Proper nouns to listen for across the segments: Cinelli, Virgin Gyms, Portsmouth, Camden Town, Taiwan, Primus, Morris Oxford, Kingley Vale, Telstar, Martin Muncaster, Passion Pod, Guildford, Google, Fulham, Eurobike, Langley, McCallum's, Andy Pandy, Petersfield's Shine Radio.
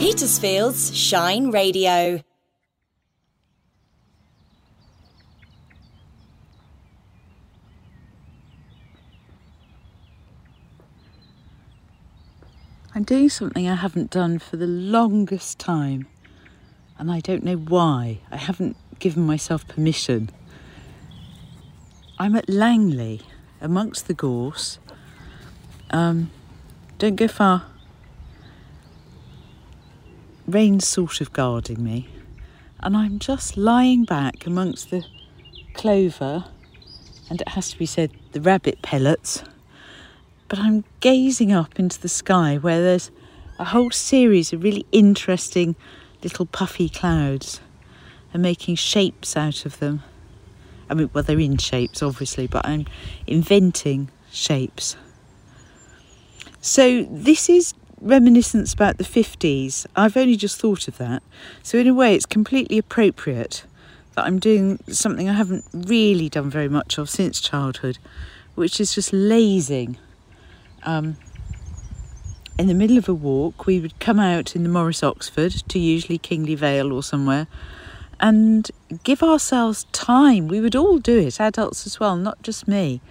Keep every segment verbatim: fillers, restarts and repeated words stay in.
Petersfield's Shine Radio. I'm doing something I haven't done for the longest time, and I don't know why. I haven't given myself permission. I'm at Langley, amongst the gorse. Um, don't go far. Rain's sort of guarding me, and I'm just lying back amongst the clover, and it has to be said, the rabbit pellets, but I'm gazing up into the sky where there's a whole series of really interesting little puffy clouds and making shapes out of them. I mean, well, they're in shapes obviously, but I'm inventing shapes. So this is reminiscence about the fifties. I've only just thought of that, so in a way it's completely appropriate that I'm doing something I haven't really done very much of since childhood, which is just lazing. Um, in the middle of a walk we would come out in the Morris Oxford to usually Kingley Vale or somewhere and give ourselves time. We would all do it, adults as well, not just me.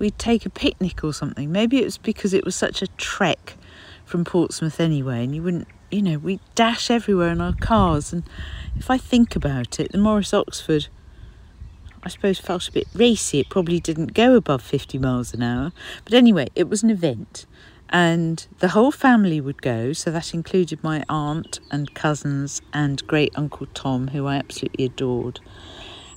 We'd take a picnic or something. Maybe it was because it was such a trek from Portsmouth anyway, and you wouldn't, you know, we dash everywhere in our cars. And if I think about it, the Morris Oxford, I suppose, felt a bit racy. It probably didn't go above fifty miles an hour, but anyway, it was an event, and the whole family would go. So that included my aunt and cousins and great uncle Tom, who I absolutely adored.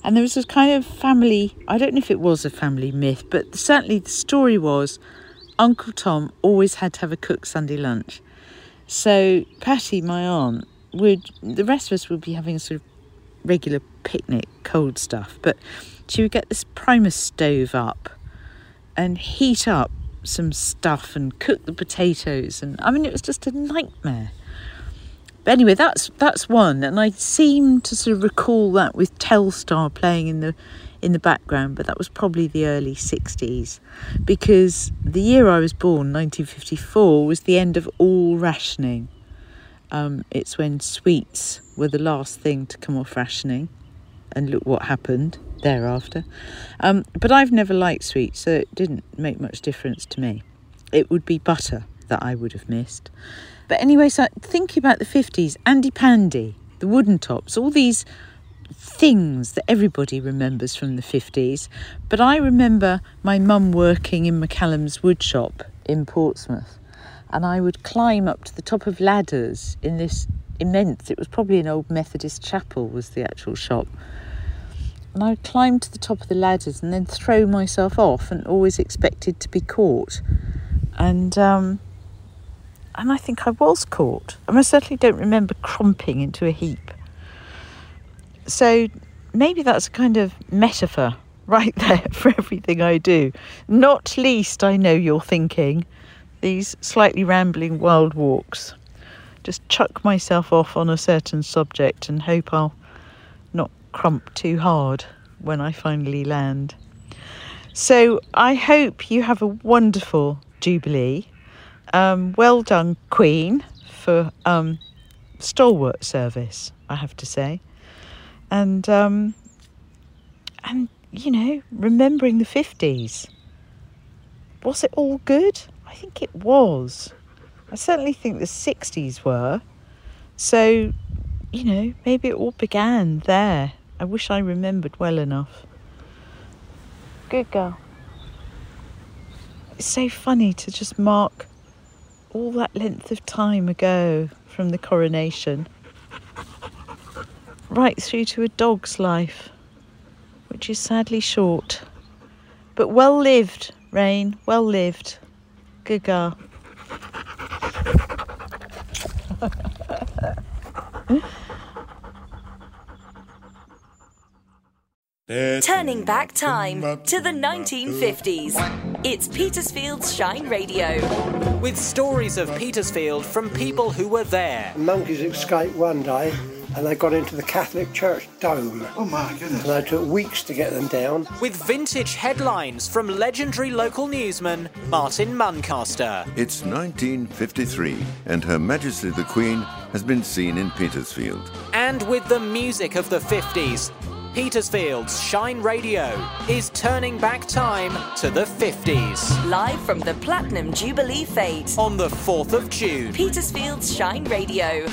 And there was this kind of family, I don't know if it was a family myth, but certainly the story was Uncle Tom always had to have a cooked Sunday lunch. So Patty, my aunt, would, the rest of us would be having a sort of regular picnic, cold stuff, but she would get this primus stove up and heat up some stuff and cook the potatoes, and I mean, it was just a nightmare. But anyway, that's that's one, and I seem to sort of recall that with Telstar playing in the in the background, but that was probably the early sixties, because the year I was born, nineteen fifty-four, was the end of all rationing. Um, it's when sweets were the last thing to come off rationing, and look what happened thereafter. Um, but I've never liked sweets, so it didn't make much difference to me. It would be butter that I would have missed. But anyway, so thinking about the fifties, Andy Pandy, the wooden tops, all these things that everybody remembers from the fifties. But I remember my mum working in McCallum's woodshop in Portsmouth, and I would climb up to the top of ladders in this immense, it was probably an old Methodist chapel was the actual shop, and I would climb to the top of the ladders and then throw myself off, and always expected to be caught. And um and I think I was caught. I most certainly don't remember crumping into a heap. So maybe that's a kind of metaphor right there for everything I do. Not least, I know you're thinking, these slightly rambling wild walks. Just chuck myself off on a certain subject and hope I'll not crump too hard when I finally land. So I hope you have a wonderful Jubilee. Um, well done, Queen, for um, stalwart service, I have to say. And, um, and you know, remembering the fifties. Was it all good? I think it was. I certainly think the sixties were. So, you know, maybe it all began there. I wish I remembered well enough. Good girl. It's so funny to just mark all that length of time ago from the coronation, right through to a dog's life, which is sadly short, but well lived, Rain, well lived. Good girl. Turning back time to the nineteen fifties. It's Petersfield's Shine Radio. With stories of Petersfield from people who were there. Monkeys escaped one day and they got into the Catholic Church dome. Oh my goodness. And I took weeks to get them down. With vintage headlines from legendary local newsman Martin Muncaster. It's nineteen fifty-three and Her Majesty the Queen has been seen in Petersfield. And with the music of the fifties, Petersfield's Shine Radio is turning back time to the fifties. Live from the Platinum Jubilee Fete on the fourth of June. Petersfield's Shine Radio.